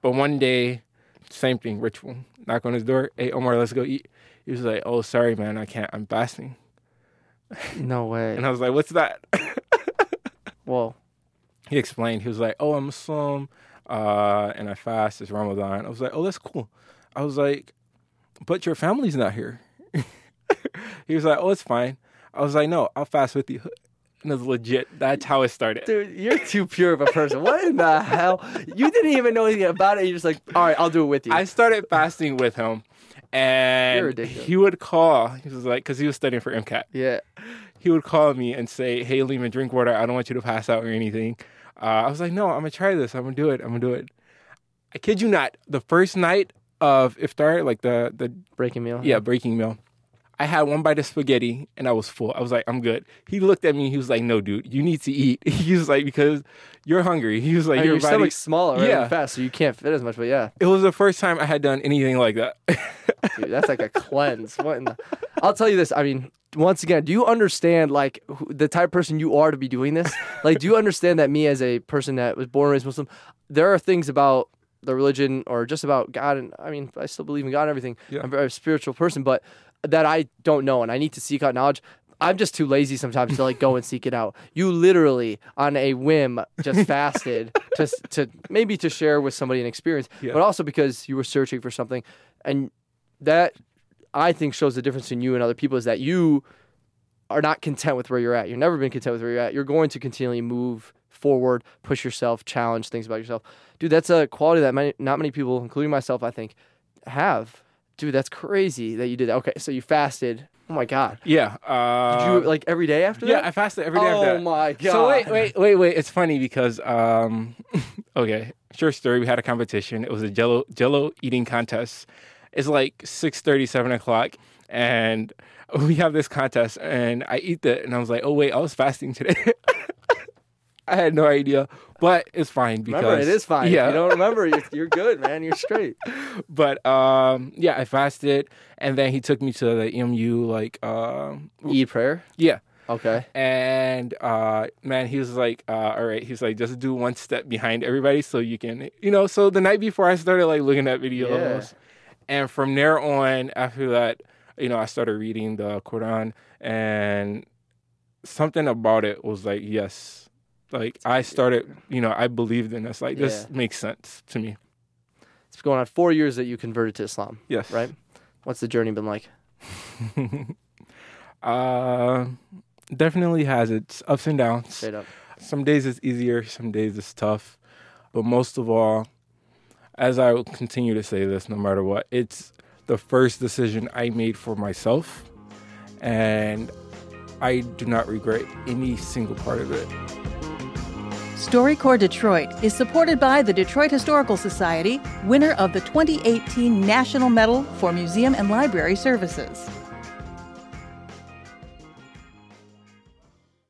But one day, same thing, ritual. Knock on his door. Hey, Omar, let's go eat. He was like, oh, sorry, man, I can't. I'm fasting. No way. And I was like, what's that? Whoa. He explained. He was like, oh, I'm Muslim, and I fast. It's Ramadan. I was like, oh, that's cool. I was like, but your family's not here. He was like, oh, it's fine. I was like, no, I'll fast with you. And it's legit. That's how it started. Dude, you're too pure of a person. What in the hell? You didn't even know anything about it. You're just like, all right, I'll do it with you. I started fasting with him. And he would call. He was like, because he was studying for MCAT. Yeah. He would call me and say, hey, Lehman, drink water. I don't want you to pass out or anything. I was like, no, I'm going to try this. I'm going to do it. I kid you not. The first night of Iftar, like the breaking meal. Yeah, breaking meal. I had one bite of spaghetti, and I was full. I was like, I'm good. He looked at me, and he was like, no, dude, you need to eat. He was like, because you're hungry. He was like, your body... stomach's smaller, right? Yeah. Fast, so you can't fit as much, but yeah. It was the first time I had done anything like that. Dude, that's like a cleanse. What in the... I'll tell you this. I mean, once again, do you understand, like, the type of person you are to be doing this? Like, do you understand that me as a person that was born and raised Muslim, there are things about the religion or just about God, and I mean, I still believe in God and everything. Yeah. I'm a spiritual person, but... that I don't know, and I need to seek out knowledge. I'm just too lazy sometimes to like go and seek it out. You literally, on a whim, just fasted to maybe to share with somebody an experience, yeah. But also because you were searching for something, and that I think shows the difference in you and other people is that you are not content with where you're at. You've never been content with where you're at. You're going to continually move forward, push yourself, challenge things about yourself, dude. That's a quality that not many people, including myself, I think, have. Dude, that's crazy that you did that. Okay, so you fasted. Oh, my God. Yeah. Did you, like, every day after that? Yeah, I fasted every day after that. Oh, my God. So, wait. It's funny because, okay, short story. We had a competition. It was a Jell-O eating contest. It's, like, 6:30, 7 o'clock, and we have this contest, and I eat that, and I was like, oh, wait, I was fasting today. I had no idea, but it's fine because... Remember, it is fine. Yeah. If you don't remember, you're good, man. You're straight. But, yeah, I fasted, and then he took me to the EMU, like... Eid prayer? Yeah. Okay. And, man, he was like, all right, he's like, just do one step behind everybody so you can... You know, so the night before, I started, like, looking at videos. Yeah. And from there on, after that, you know, I started reading the Quran, and something about it was like, yes... Like, I started, you know, I believed in this. Like, this makes sense to me. It's going on 4 years that you converted to Islam. Yes. Right? What's the journey been like? Definitely has its ups and downs. Straight up. Some days it's easier. Some days it's tough. But most of all, as I will continue to say this no matter what, it's the first decision I made for myself. And I do not regret any single part of it. StoryCorps Detroit is supported by the Detroit Historical Society, winner of the 2018 National Medal for Museum and Library Services.